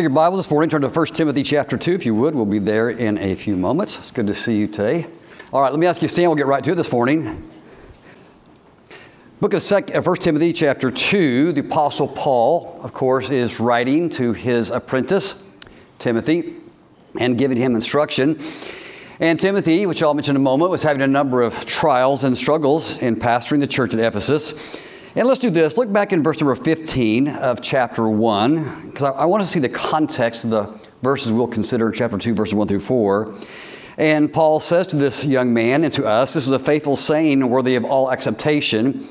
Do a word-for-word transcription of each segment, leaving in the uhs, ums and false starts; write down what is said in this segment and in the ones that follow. Take your Bibles this morning, turn to First Timothy chapter two, if you would. We'll be there in a few moments. It's good to see you today. All right, let me ask you, Sam, we'll get right to it this morning. Book of First Timothy chapter two, the Apostle Paul, of course, is writing to his apprentice, Timothy, and giving him instruction. And Timothy, which I'll mention in a moment, was having a number of trials and struggles in pastoring the church at Ephesus. And let's do this. Look back in verse number fifteen of chapter one, because I, I want to see the context of the verses we'll consider in chapter two, verses one through four. And Paul says to this young man and to us, this is a faithful saying worthy of all acceptation,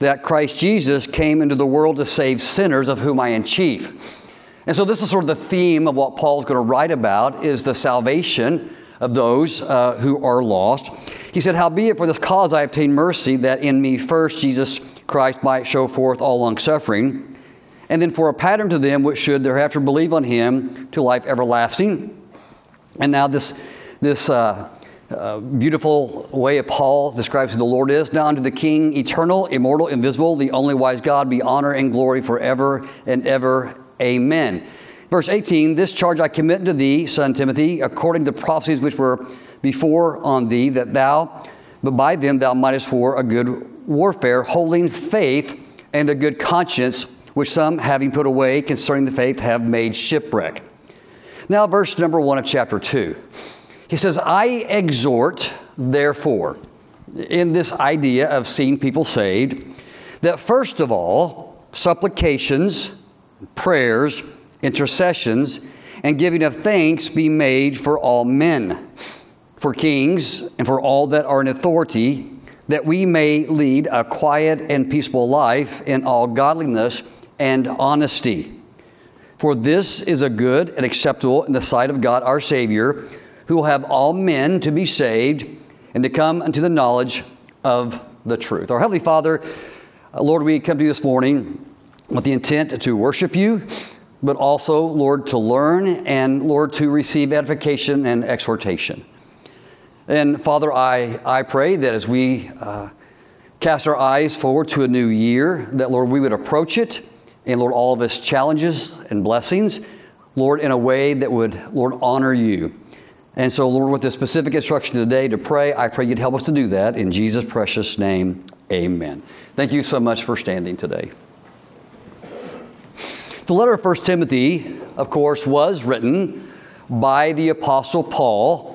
that Christ Jesus came into the world to save sinners, of whom I am chief. And so this is sort of the theme of what Paul's going to write about, is the salvation of those uh, who are lost. He said, howbeit for this cause I obtained mercy, that in me first Jesus Christ might show forth all long-suffering, and then for a pattern to them which should thereafter believe on him to life everlasting. And now this this uh, uh, beautiful way of Paul describes who the Lord is. Now unto the King, eternal, immortal, invisible, the only wise God, be honor and glory forever and ever. Amen. Verse eighteen, this charge I commit unto thee, son Timothy, according to the prophecies which were before on thee, that thou, but by them thou mightest war a good warfare, holding faith and a good conscience, which some, having put away concerning the faith, have made shipwreck. Now, verse number one of chapter two. He says, I exhort, therefore, in this idea of seeing people saved, that first of all, supplications, prayers, intercessions, and giving of thanks be made for all men, for kings, and for all that are in authority, that we may lead a quiet and peaceable life in all godliness and honesty. For this is a good and acceptable in the sight of God our Savior, who will have all men to be saved and to come unto the knowledge of the truth. Our Heavenly Father, Lord, we come to you this morning with the intent to worship you, but also, Lord, to learn and, Lord, to receive edification and exhortation. And Father, I, I pray that as we uh, cast our eyes forward to a new year, that, Lord, we would approach it, and, Lord, all of its challenges and blessings, Lord, in a way that would, Lord, honor you. And so, Lord, with the specific instruction today to pray, I pray you'd help us to do that. In Jesus' precious name, amen. Thank you so much for standing today. The letter of First Timothy, of course, was written by the Apostle Paul,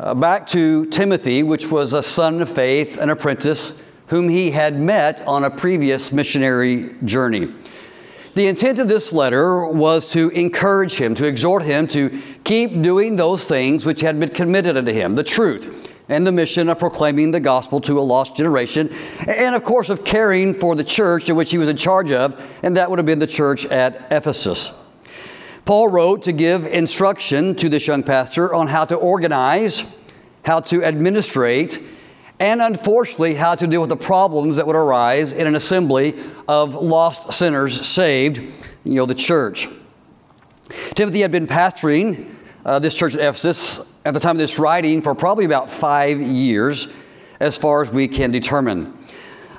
Uh, back to Timothy, which was a son of faith, an apprentice, whom he had met on a previous missionary journey. The intent of this letter was to encourage him, to exhort him to keep doing those things which had been committed unto him, the truth and the mission of proclaiming the gospel to a lost generation, and of course of caring for the church in which he was in charge of, and that would have been the church at Ephesus. Paul wrote to give instruction to this young pastor on how to organize, how to administrate, and unfortunately, how to deal with the problems that would arise in an assembly of lost sinners saved, you know, the church. Timothy had been pastoring uh, this church at Ephesus at the time of this writing for probably about five years, as far as we can determine.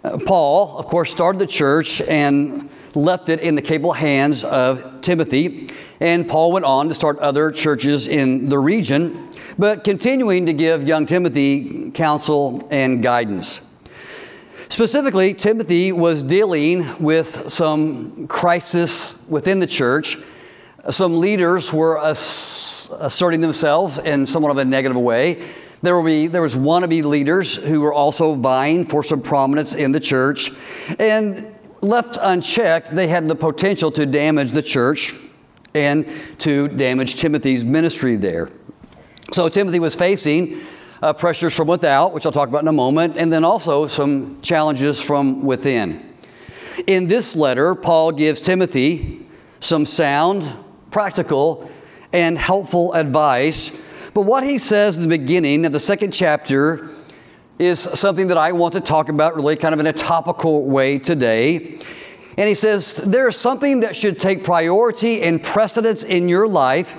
Uh, Paul, of course, started the church and left it in the capable hands of Timothy. And Paul went on to start other churches in the region, but continuing to give young Timothy counsel and guidance. Specifically, Timothy was dealing with some crisis within the church. Some leaders were ass- asserting themselves in somewhat of a negative way. There will be there was wannabe leaders who were also vying for some prominence in the church. And left unchecked, they had the potential to damage the church and to damage Timothy's ministry there. So Timothy was facing uh, pressures from without, which I'll talk about in a moment, and then also some challenges from within. In this letter, Paul gives Timothy some sound, practical, and helpful advice. But what he says in the beginning of the second chapter is something that I want to talk about really kind of in a topical way today. And he says, there is something that should take priority and precedence in your life,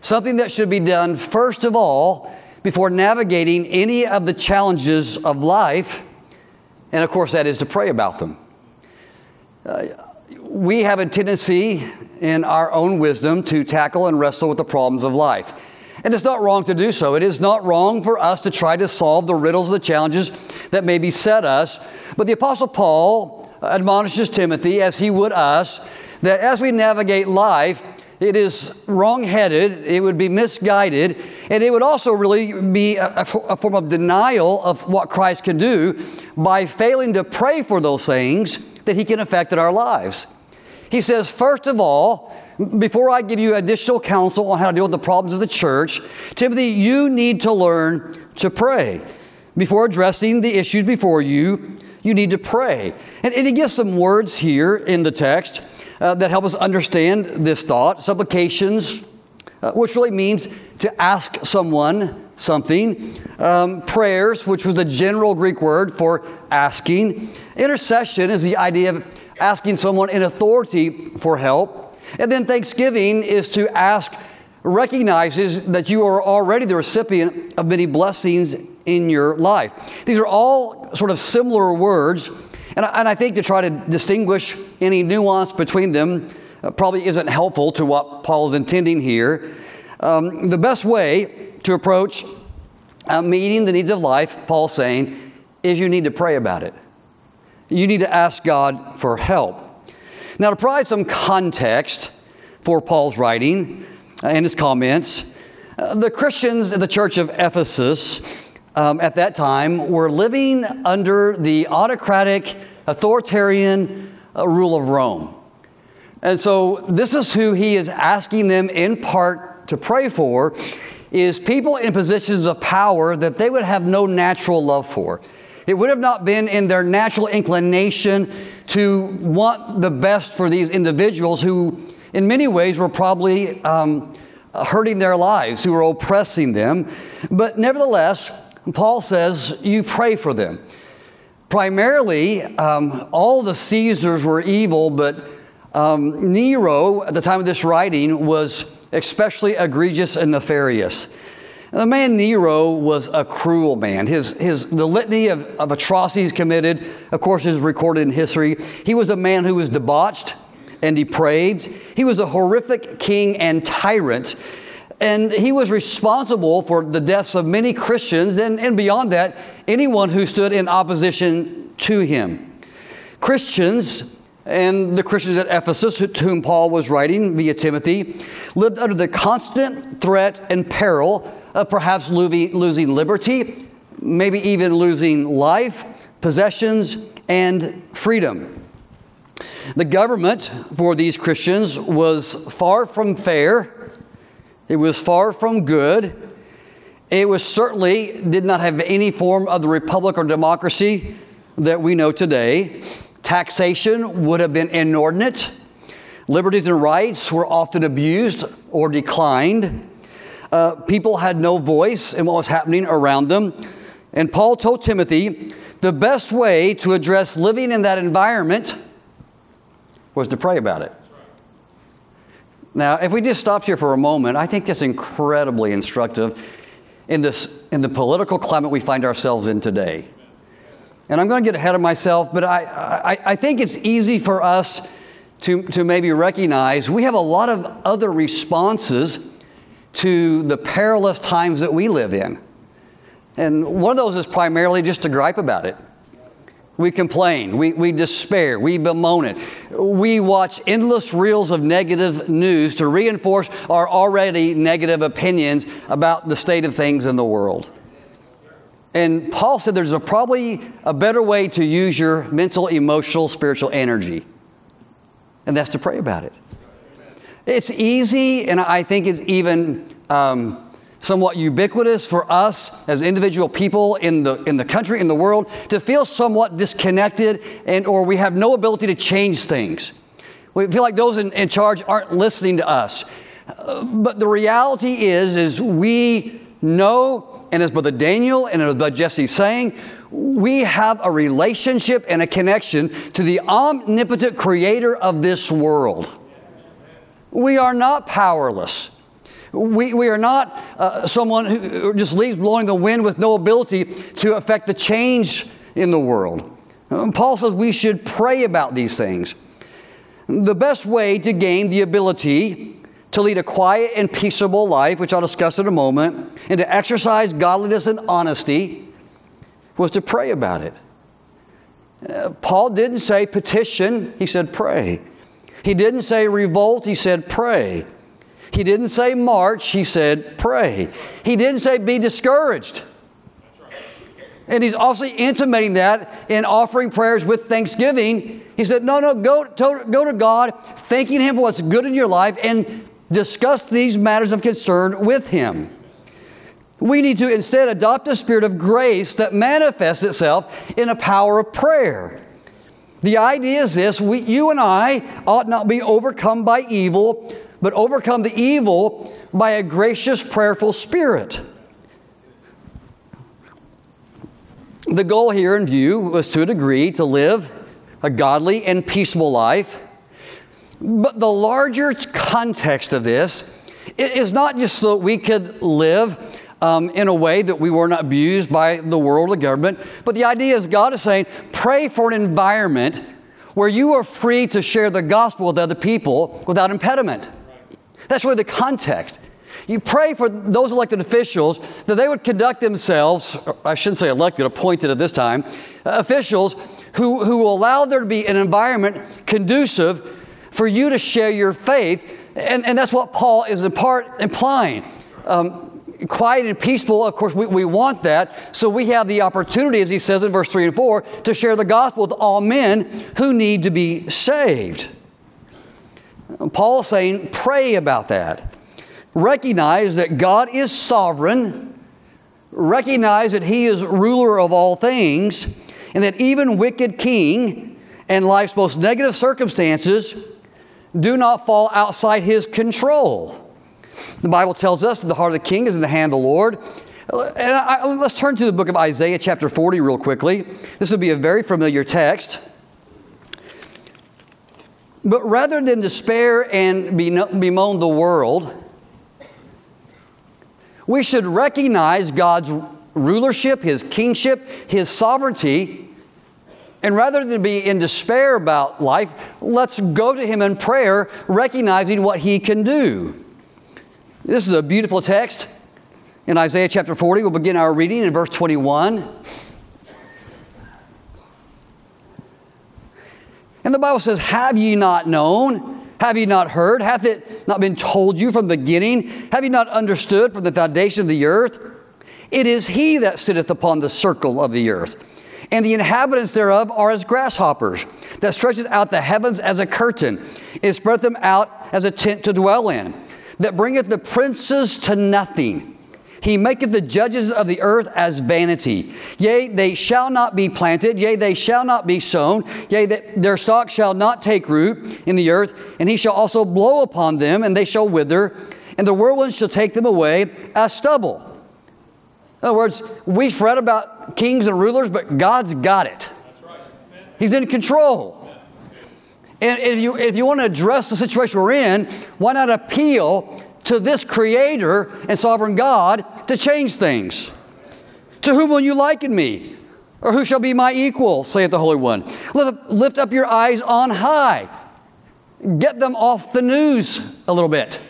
something that should be done first of all before navigating any of the challenges of life. And of course, that is to pray about them. Uh, we have a tendency in our own wisdom to tackle and wrestle with the problems of life. And it's not wrong to do so. It is not wrong for us to try to solve the riddles and the challenges that may be set us. But the Apostle Paul admonishes Timothy, as he would us, that as we navigate life, it is wrong-headed, it would be misguided, and it would also really be a, a form of denial of what Christ can do by failing to pray for those things that He can affect in our lives. He says, first of all, before I give you additional counsel on how to deal with the problems of the church, Timothy, you need to learn to pray. Before addressing the issues before you, you need to pray. And, and he gives some words here in the text Uh, that help us understand this thought. Supplications, uh, which really means to ask someone something. Um, prayers, which was the general Greek word for asking. Intercession is the idea of asking someone in authority for help. And then thanksgiving is to ask, recognizes that you are already the recipient of many blessings in your life. These are all sort of similar words. And I, and I think to try to distinguish any nuance between them uh, probably isn't helpful to what Paul is intending here. Um, the best way to approach uh, meeting the needs of life, Paul's saying, is you need to pray about it. You need to ask God for help. Now, to provide some context for Paul's writing and his comments, uh, the Christians at the church of Ephesus Um, at that time, were living under the autocratic, authoritarian uh, rule of Rome. And so this is who he is asking them in part to pray for, is people in positions of power that they would have no natural love for. It would have not been in their natural inclination to want the best for these individuals who, in many ways, were probably um, hurting their lives, who were oppressing them. But nevertheless, Paul says, you pray for them. Primarily, um, all the Caesars were evil, but um, Nero, at the time of this writing, was especially egregious and nefarious. The man Nero was a cruel man. His, his, the litany of, of atrocities committed, of course, is recorded in history. He was a man who was debauched and depraved. He was a horrific king and tyrant. And he was responsible for the deaths of many Christians and, and beyond that, anyone who stood in opposition to him. Christians and the Christians at Ephesus, to whom Paul was writing via Timothy, lived under the constant threat and peril of perhaps losing liberty, maybe even losing life, possessions, and freedom. The government for these Christians was far from fair. It was far from good. It was certainly did not have any form of the republic or democracy that we know today. Taxation would have been inordinate. Liberties and rights were often abused or declined. Uh, people had no voice in what was happening around them. And Paul told Timothy the best way to address living in that environment was to pray about it. Now, if we just stopped here for a moment, I think that's incredibly instructive in this in the political climate we find ourselves in today. And I'm going to get ahead of myself, but I, I, I think it's easy for us to, to maybe recognize we have a lot of other responses to the perilous times that we live in. And one of those is primarily just to gripe about it. We complain, we, we despair, we bemoan it. We watch endless reels of negative news to reinforce our already negative opinions about the state of things in the world. And Paul said there's a, probably a better way to use your mental, emotional, spiritual energy, and that's to pray about it. It's easy, and I think it's even um, somewhat ubiquitous for us as individual people in the in the country, in the world, to feel somewhat disconnected and or we have no ability to change things. We feel like those in, in charge aren't listening to us. Uh, but the reality is, is we know, and as Brother Daniel and as Brother Jesse saying, we have a relationship and a connection to the omnipotent creator of this world. We are not powerless. We, we are not uh, someone who just leaves blowing the wind with no ability to affect the change in the world. Um, Paul says we should pray about these things. the best way to gain the ability to lead a quiet and peaceable life, which I'll discuss in a moment, and to exercise godliness and honesty, was to pray about it. Uh, Paul didn't say petition, he said pray. He didn't say revolt, he said pray. He didn't say march, he said pray. He didn't say be discouraged. And he's also intimating that in offering prayers with thanksgiving. He said, no, no, go to, go to God, thanking Him for what's good in your life, and discuss these matters of concern with Him. We need to instead adopt a spirit of grace that manifests itself in a power of prayer. The idea is this, we, you and I ought not be overcome by evil, but overcome the evil by a gracious, prayerful spirit. The goal here in view was to a degree to live a godly and peaceable life. But the larger context of this is not just so that we could live um, in a way that we were not abused by the world or government, but the idea is God is saying, pray for an environment where you are free to share the gospel with other people without impediment. That's really the context. You pray for those elected officials that they would conduct themselves, I shouldn't say elected, appointed at this time, uh, officials who, who will allow there to be an environment conducive for you to share your faith. And, and that's what Paul is in part implying. Um, quiet and peaceful, of course, we, we want that. So we have the opportunity, as he says in verse three and four, to share the gospel with all men who need to be saved. Paul is saying, pray about that. Recognize that God is sovereign. Recognize that He is ruler of all things, and that even wicked king and life's most negative circumstances do not fall outside His control. The Bible tells us that the heart of the king is in the hand of the Lord. And I, I, let's turn to the book of Isaiah chapter forty real quickly. This will be a very familiar text. But rather than despair and bemoan the world, we should recognize God's rulership, His kingship, His sovereignty. And rather than be in despair about life, let's go to Him in prayer, recognizing what He can do. This is a beautiful text. In Isaiah chapter forty, we'll begin our reading in verse twenty-one. And the Bible says, "Have ye not known? Have you not heard? Hath it not been told you from the beginning? Have you not understood from the foundation of the earth? It is He that sitteth upon the circle of the earth, and the inhabitants thereof are as grasshoppers, that stretcheth out the heavens as a curtain, and spreadeth them out as a tent to dwell in, that bringeth the princes to nothing. He maketh the judges of the earth as vanity. Yea, they shall not be planted. Yea, they shall not be sown. Yea, that their stock shall not take root in the earth. And He shall also blow upon them, and they shall wither. And the whirlwind shall take them away as stubble." In other words, we fret about kings and rulers, but God's got it. That's right. He's in control. And if you, if you want to address the situation we're in, why not appeal to this Creator and sovereign God to change things? "To whom will you liken me? Or who shall be my equal, saith the Holy One? Lift up your eyes on high." Get them off the news a little bit.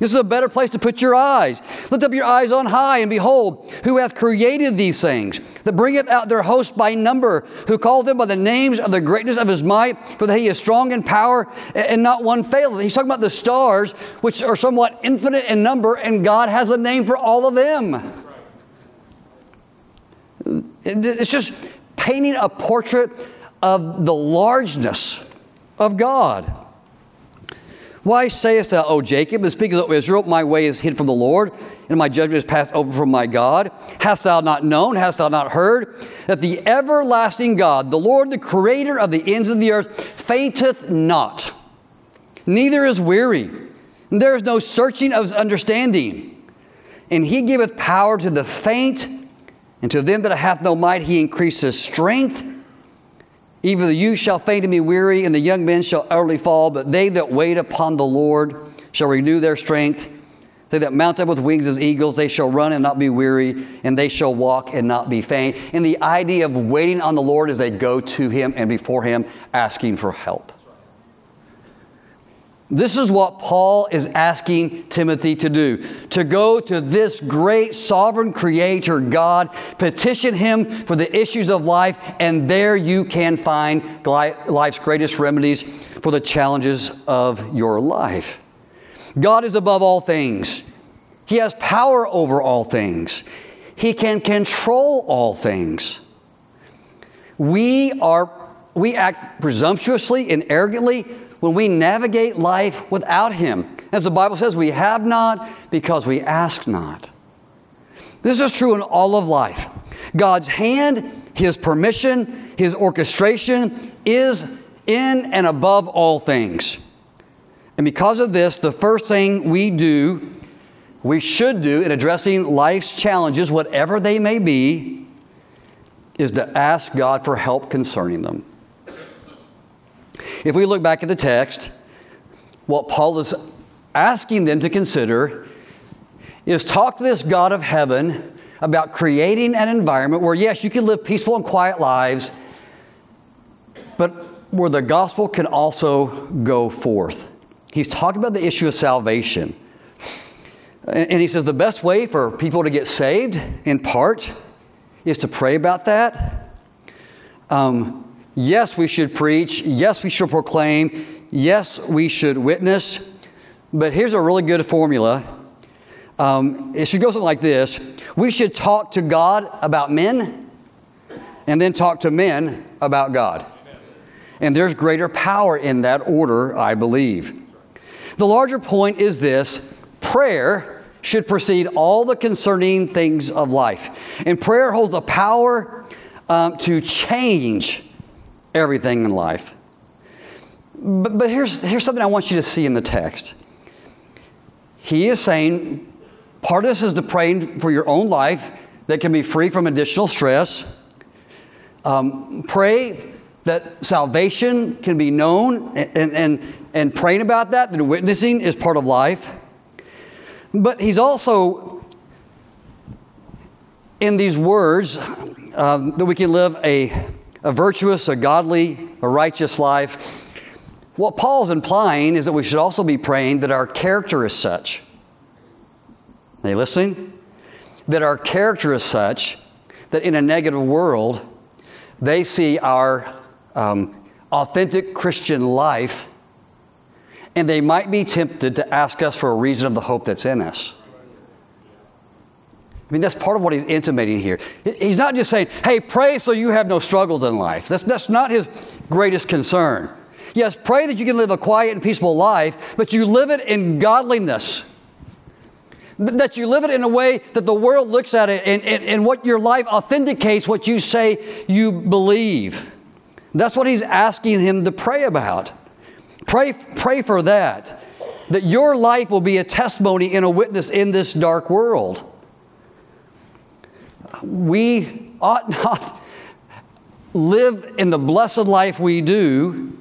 This is a better place to put your eyes. "Lift up your eyes on high, and behold, who hath created these things, that bringeth out their host by number, who called them by the names of the greatness of His might, for that He is strong in power, and not one faileth." He's talking about the stars, which are somewhat infinite in number, and God has a name for all of them. It's just painting a portrait of the largeness of God. "Why sayest thou, O Jacob, and speakest, O Israel, my way is hid from the Lord, and my judgment is passed over from my God? Hast thou not known, hast thou not heard, that the everlasting God, the Lord, the creator of the ends of the earth, fainteth not, neither is weary, and there is no searching of His understanding? And He giveth power to the faint, and to them that hath no might He increaseth strength. Even the youth shall faint and be weary, and the young men shall utterly fall. But they that wait upon the Lord shall renew their strength. They that mount up with wings as eagles, they shall run and not be weary, and they shall walk and not be faint." And the idea of waiting on the Lord is they go to Him and before Him asking for help. This is what Paul is asking Timothy to do, to go to this great sovereign creator God, petition him for the issues of life, and there you can find life's greatest remedies for the challenges of your life. God is above all things. He has power over all things. He can control all things. We are, we act presumptuously and arrogantly when we navigate life without him. As the Bible says, we have not because we ask not. This is true in all of life. God's hand, his permission, his orchestration is in and above all things. And because of this, the first thing we do, we should do in addressing life's challenges, whatever they may be, is to ask God for help concerning them. If we look back at the text, what Paul is asking them to consider is talk to this God of heaven about creating an environment where, yes, you can live peaceful and quiet lives, but where the gospel can also go forth. He's talking about the issue of salvation. And he says the best way for people to get saved, in part, is to pray about that. Um... Yes, we should preach. Yes, we should proclaim. Yes, we should witness. But here's a really good formula. Um, it should go something like this. We should talk to God about men and then talk to men about God. And there's greater power in that order, I believe. The larger point is this. Prayer should precede all the concerning things of life. And prayer holds the power um, to change everything in life. But, but here's, here's something I want you to see in the text. He is saying part of this is to pray for your own life that can be free from additional stress. Um, pray that salvation can be known, and, and, and praying about that, that witnessing is part of life. But he's also, in these words, um, that we can live a a virtuous, a godly, a righteous life. What Paul's implying is that we should also be praying that our character is such. Are you listening? That our character is such that in a negative world, they see our um, authentic Christian life, and they might be tempted to ask us for a reason of the hope that's in us. I mean, that's part of what he's intimating here. He's not just saying, hey, pray so you have no struggles in life. That's, that's not his greatest concern. Yes, pray that you can live a quiet and peaceful life, but you live it in godliness. That you live it in a way that the world looks at it, and, and, and what your life authenticates what you say you believe. That's what he's asking him to pray about. Pray, pray for that, that your life will be a testimony and a witness in this dark world. We ought not live in the blessed life we do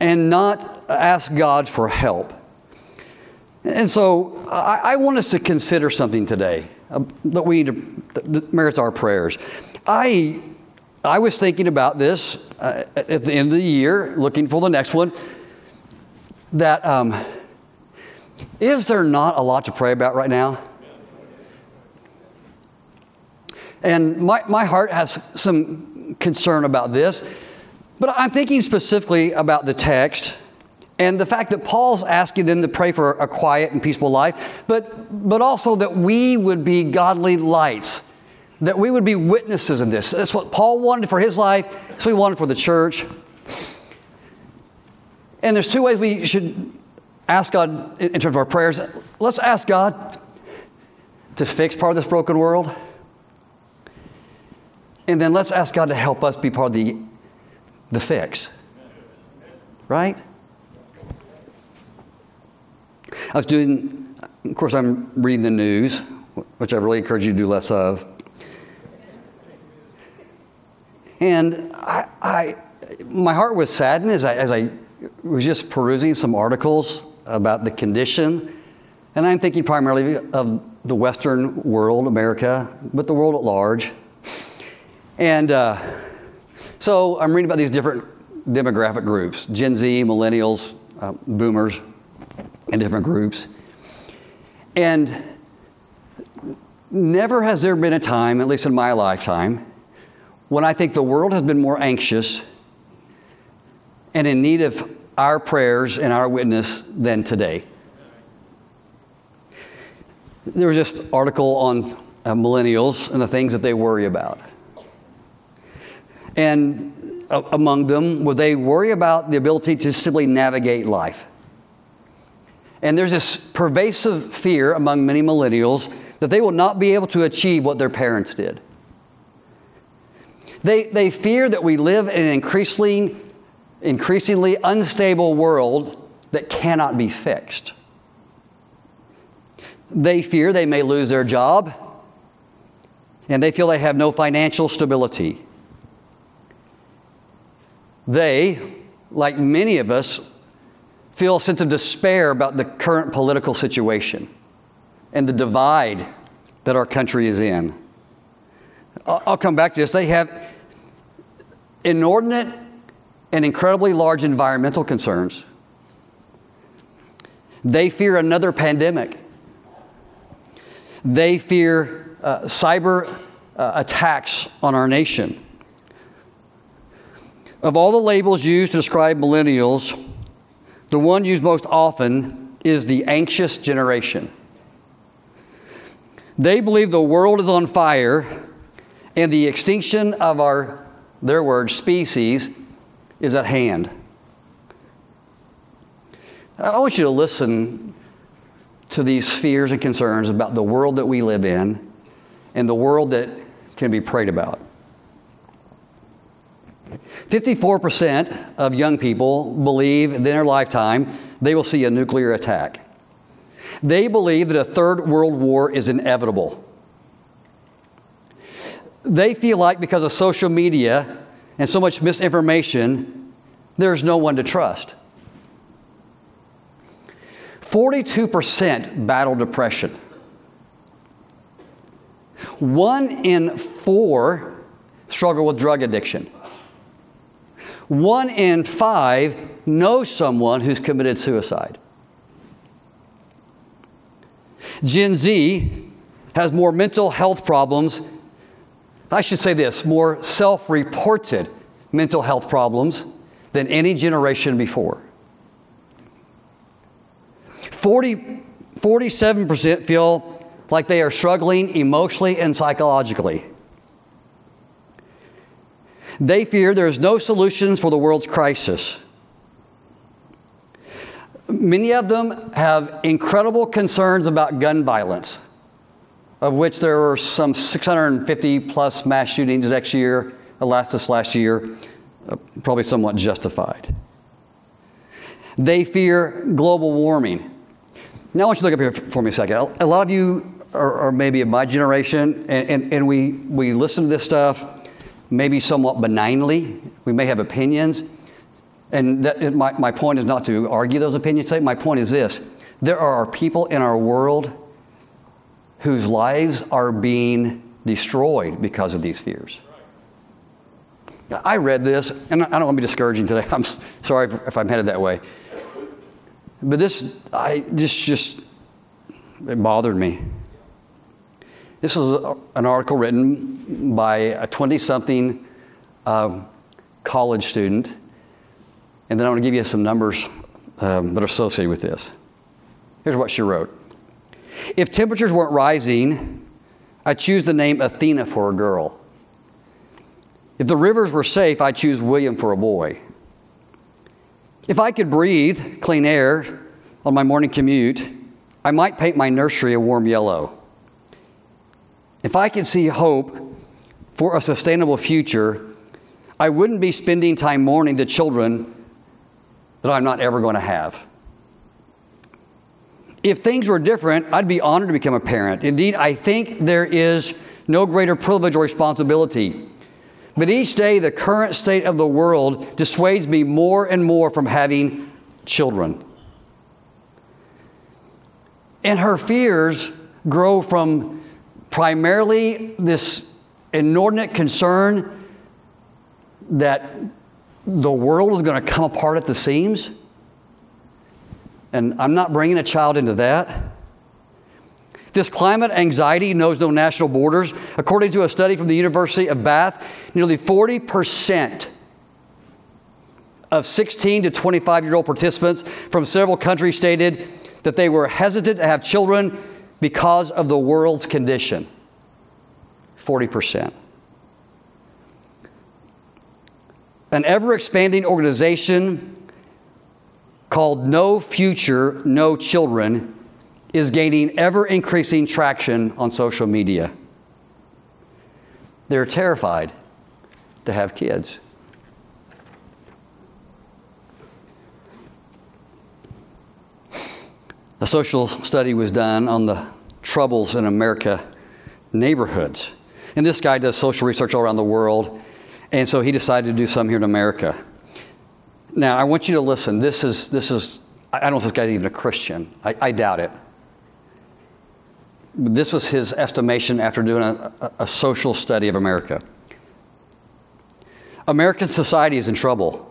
and not ask God for help. And so I, I want us to consider something today that we need to, that merits our prayers. I, I was thinking about this uh, at the end of the year, looking for the next one, that um, is there not a lot to pray about right now? And my, my heart has some concern about this, but I'm thinking specifically about the text and the fact that Paul's asking them to pray for a quiet and peaceful life, but, but also that we would be godly lights, that we would be witnesses in this. That's what Paul wanted for his life. That's what he wanted for the church. And there's two ways we should ask God in terms of our prayers. Let's ask God to fix part of this broken world. And then let's ask God to help us be part of the, the fix. Right? I was doing, of course, I'm reading the news, which I really encourage you to do less of. And I, I my heart was saddened as I, as I was just perusing some articles about the condition. And I'm thinking primarily of the Western world, America, but the world at large. And uh, so I'm reading about these different demographic groups, Gen Z, millennials, uh, boomers in different groups. And never has there been a time, at least in my lifetime, when I think the world has been more anxious and in need of our prayers and our witness than today. There was this article on uh, millennials and the things that they worry about. And uh, among them, well, they worry about the ability to simply navigate life. And there's this pervasive fear among many millennials that they will not be able to achieve what their parents did. They, they fear that we live in an increasingly, increasingly unstable world that cannot be fixed. They fear they may lose their job, and they feel they have no financial stability. They, like many of us, feel a sense of despair about the current political situation and the divide that our country is in. I'll come back to this. They have inordinate and incredibly large environmental concerns. They fear another pandemic. They fear uh, cyber uh, attacks on our nation. Of all the labels used to describe millennials, the one used most often is the anxious generation. They believe the world is on fire and the extinction of our, their word, species is at hand. I want you to listen to these fears and concerns about the world that we live in and the world that can be prayed about. fifty-four percent of young people believe in their lifetime they will see a nuclear attack. They believe that a third world war is inevitable. They feel like because of social media and so much misinformation, there's no one to trust. forty-two percent battle depression. One in four struggle with drug addiction. One in five know someone who's committed suicide. Gen Z has more mental health problems. I should say this, more self-reported mental health problems than any generation before. forty, forty-seven percent feel like they are struggling emotionally and psychologically. They fear there's no solutions for the world's crisis. Many of them have incredible concerns about gun violence, of which there were some six hundred fifty plus mass shootings next year, last this last year, probably somewhat justified. They fear global warming. Now I want you to look up here for me a second. A lot of you are, are maybe of my generation, and, and, and we, we listen to this stuff maybe somewhat benignly. We may have opinions. And that, my, my point is not to argue those opinions. My point is this. There are people in our world whose lives are being destroyed because of these fears. I read this, and I don't want to be discouraging today. I'm sorry if I'm headed that way. But this, I just, just, it bothered me. This is an article written by a twenty-something um, college student. And then I want to give you some numbers um, that are associated with this. Here's what she wrote. If temperatures weren't rising, I'd choose the name Athena for a girl. If the rivers were safe, I'd choose William for a boy. If I could breathe clean air on my morning commute, I might paint my nursery a warm yellow. If I could see hope for a sustainable future, I wouldn't be spending time mourning the children that I'm not ever going to have. If things were different, I'd be honored to become a parent. Indeed, I think there is no greater privilege or responsibility. But each day, the current state of the world dissuades me more and more from having children. And her fears grow from primarily this inordinate concern that the world is going to come apart at the seams, And I'm not bringing a child into that. This climate anxiety knows no national borders. According to a study from the University of Bath, nearly forty percent of sixteen to twenty-five-year-old participants from several countries stated that they were hesitant to have children because of the world's condition. forty percent. An ever-expanding organization called No Future, No Children is gaining ever-increasing traction on social media. They're terrified to have kids. A social study was done on the troubles in America neighborhoods. And this guy does social research all around the world, and so he decided to do some here in America. Now, I want you to listen. This is, this is I don't know if this guy's even a Christian. I, I doubt it. This was his estimation after doing a, a, a social study of America. American society is in trouble.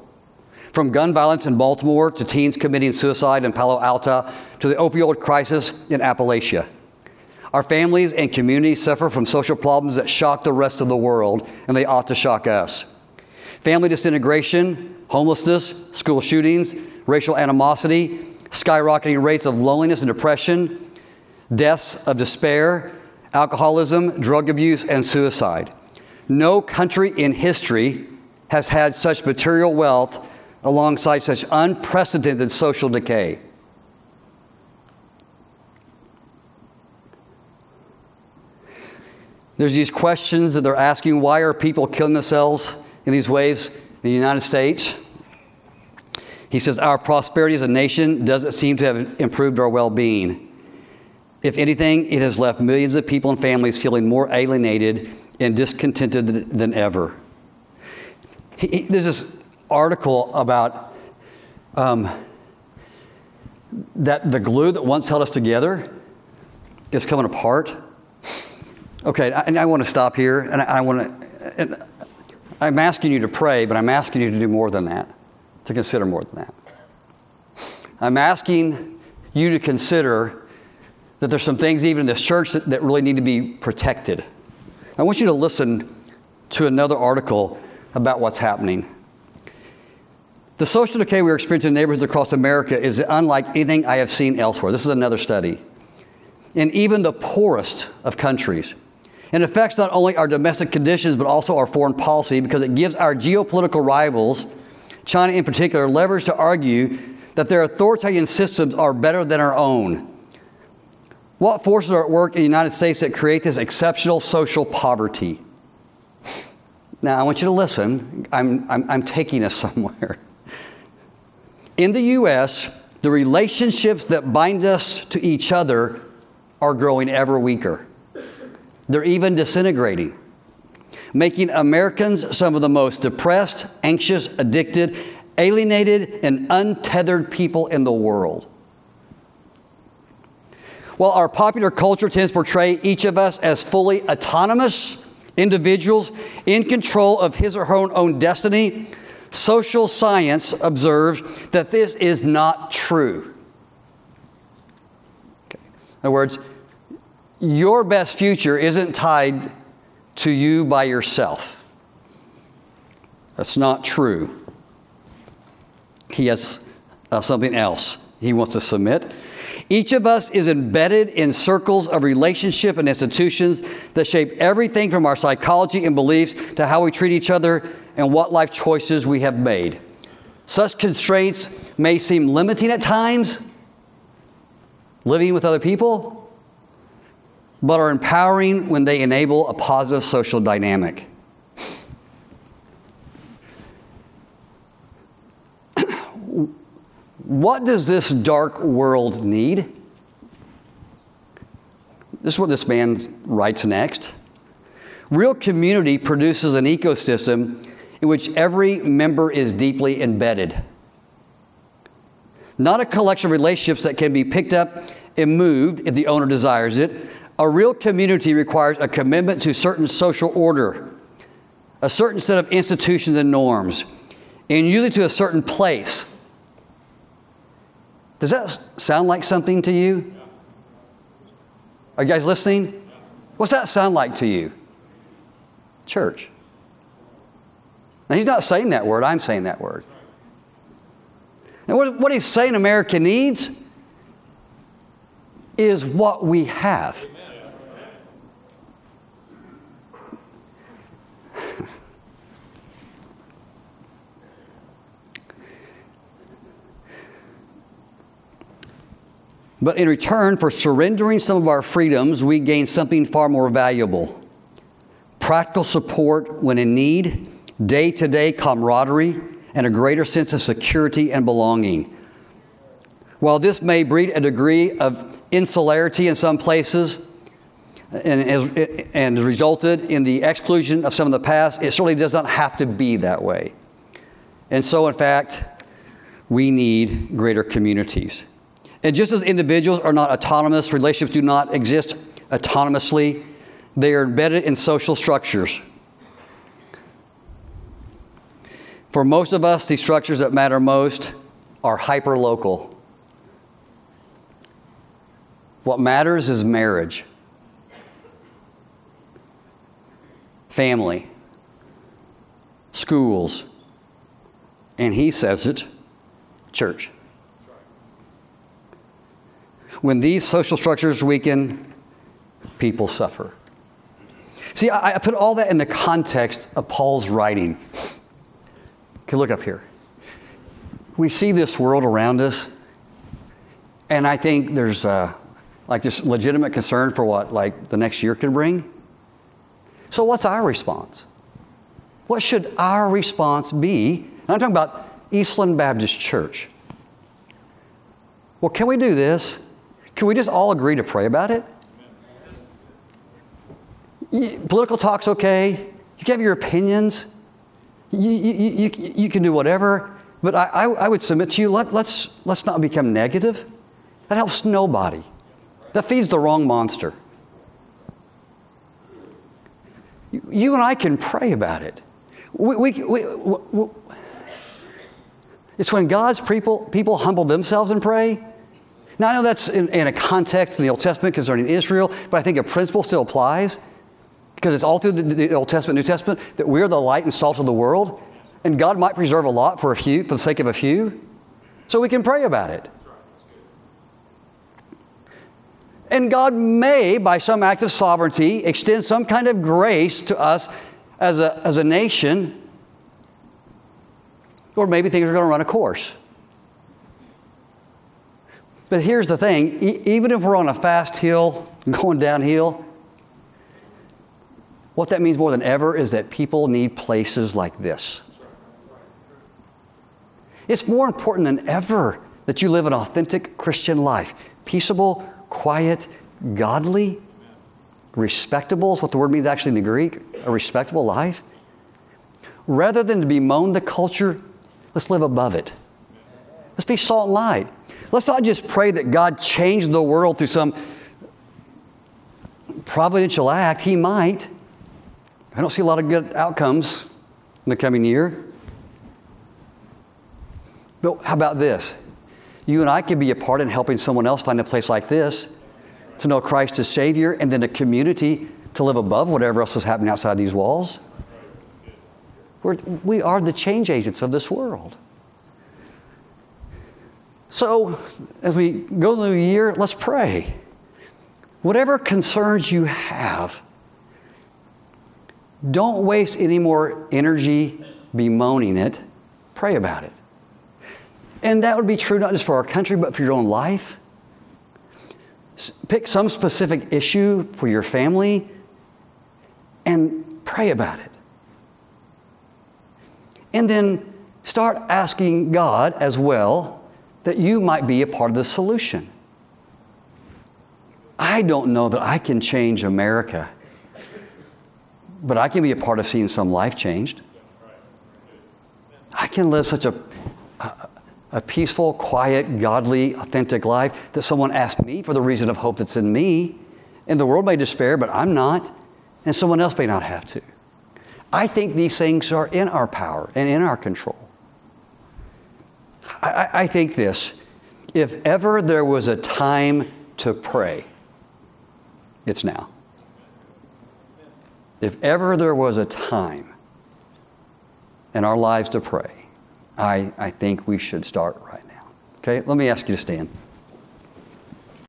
From gun violence in Baltimore to teens committing suicide in Palo Alto to the opioid crisis in Appalachia. Our families and communities suffer from social problems that shock the rest of the world, and they ought to shock us. Family disintegration, homelessness, school shootings, racial animosity, skyrocketing rates of loneliness and depression, deaths of despair, alcoholism, drug abuse, and suicide. No country in history has had such material wealth alongside such unprecedented social decay. There's these questions that they're asking, why are people killing themselves in these ways in the United States? He says, our prosperity as a nation doesn't seem to have improved our well-being. If anything, it has left millions of people and families feeling more alienated and discontented than, than ever. He, he, there's this article about um, that the glue that once held us together is coming apart. Okay, and I, I want to stop here, and I, I want to. I'm asking you to pray, but I'm asking you to do more than that, to consider more than that. I'm asking you to consider that there's some things even in this church that, that really need to be protected. I want you to listen to another article about what's happening. The social decay we're experiencing in neighborhoods across America is unlike anything I have seen elsewhere. This is another study. In even the poorest of countries. It affects not only our domestic conditions, but also our foreign policy, because it gives our geopolitical rivals, China in particular, leverage to argue that their authoritarian systems are better than our own. What forces are at work in the United States that create this exceptional social poverty? Now, I want you to listen. I'm, I'm, I'm taking us somewhere. In the U S, the relationships that bind us to each other are growing ever weaker. They're even disintegrating, making Americans some of the most depressed, anxious, addicted, alienated, and untethered people in the world. While our popular culture tends to portray each of us as fully autonomous individuals in control of his or her own destiny, social science observes that this is not true. Okay. In other words, your best future isn't tied to you by yourself. That's not true. He has uh, something else he wants to submit. Each of us is embedded in circles of relationship and institutions that shape everything from our psychology and beliefs to how we treat each other and what life choices we have made. Such constraints may seem limiting at times, living with other people, but are empowering when they enable a positive social dynamic. What does this dark world need? This is what this man writes next. Real community produces an ecosystem in which every member is deeply embedded. Not a collection of relationships that can be picked up and moved if the owner desires it. A real community requires a commitment to certain social order, a certain set of institutions and norms, and usually to a certain place. Does that sound like something to you? Are you guys listening? What's that sound like to you? Church. Now, he's not saying that word. I'm saying that word. And what, what he's saying America needs is what we have. But in return for surrendering some of our freedoms, we gain something far more valuable. Practical support when in need, day-to-day camaraderie, and a greater sense of security and belonging. While this may breed a degree of insularity in some places and has resulted in the exclusion of some in the past, it certainly does not have to be that way. And so, in fact, we need greater communities. And just as individuals are not autonomous, relationships do not exist autonomously. They are embedded in social structures. For most of us, the structures that matter most are hyper-local. What matters is marriage, family, schools, and he says it, church. When these social structures weaken, people suffer. See, I, I put all that in the context of Paul's writing. Okay, look up here. We see this world around us, and I think there's uh, like this legitimate concern for what like the next year could bring. So what's our response? What should our response be? And I'm talking about Eastland Baptist Church. Well, can we do this? Can we just all agree to pray about it? Political talk's okay. You can have your opinions. You, you, you, you can do whatever. But I, I, I would submit to you, let, let's, let's not become negative. That helps nobody. That feeds the wrong monster. You, you and I can pray about it. We, we, we, we, we, it's when God's people, people humble themselves and pray. Now, I know that's in, in a context in the Old Testament concerning Israel, but I think a principle still applies because it's all through the, the Old Testament, New Testament, that we're the light and salt of the world, and God might preserve a lot for a few, for the sake of a few, so we can pray about it. And God may, by some act of sovereignty, extend some kind of grace to us as a, as a nation, or maybe things are going to run a course. But here's the thing, e- even if we're on a fast hill, going downhill, what that means more than ever is that people need places like this. It's more important than ever that you live an authentic Christian life. Peaceable, quiet, godly, respectable is what the word means actually in the Greek, a respectable life. Rather than to bemoan the culture, let's live above it. Let's be salt and light. Let's not just pray that God changed the world through some providential act. He might. I don't see a lot of good outcomes in the coming year. But how about this? You and I can be a part in helping someone else find a place like this to know Christ as Savior and then a community to live above whatever else is happening outside these walls. We're, we are the change agents of this world. So, as we go through the year, let's pray. Whatever concerns you have, don't waste any more energy bemoaning it. Pray about it. And that would be true not just for our country, but for your own life. Pick some specific issue for your family and pray about it. And then start asking God as well that you might be a part of the solution. I don't know that I can change America, but I can be a part of seeing some life changed. I can live such a, a, a peaceful, quiet, godly, authentic life that someone asks me for the reason of hope that's in me, and the world may despair, but I'm not, and someone else may not have to. I think these things are in our power and in our control. I, I think this, If ever there was a time to pray, it's now. If ever there was a time in our lives to pray, I, I think we should start right now. Okay, let me ask you to stand.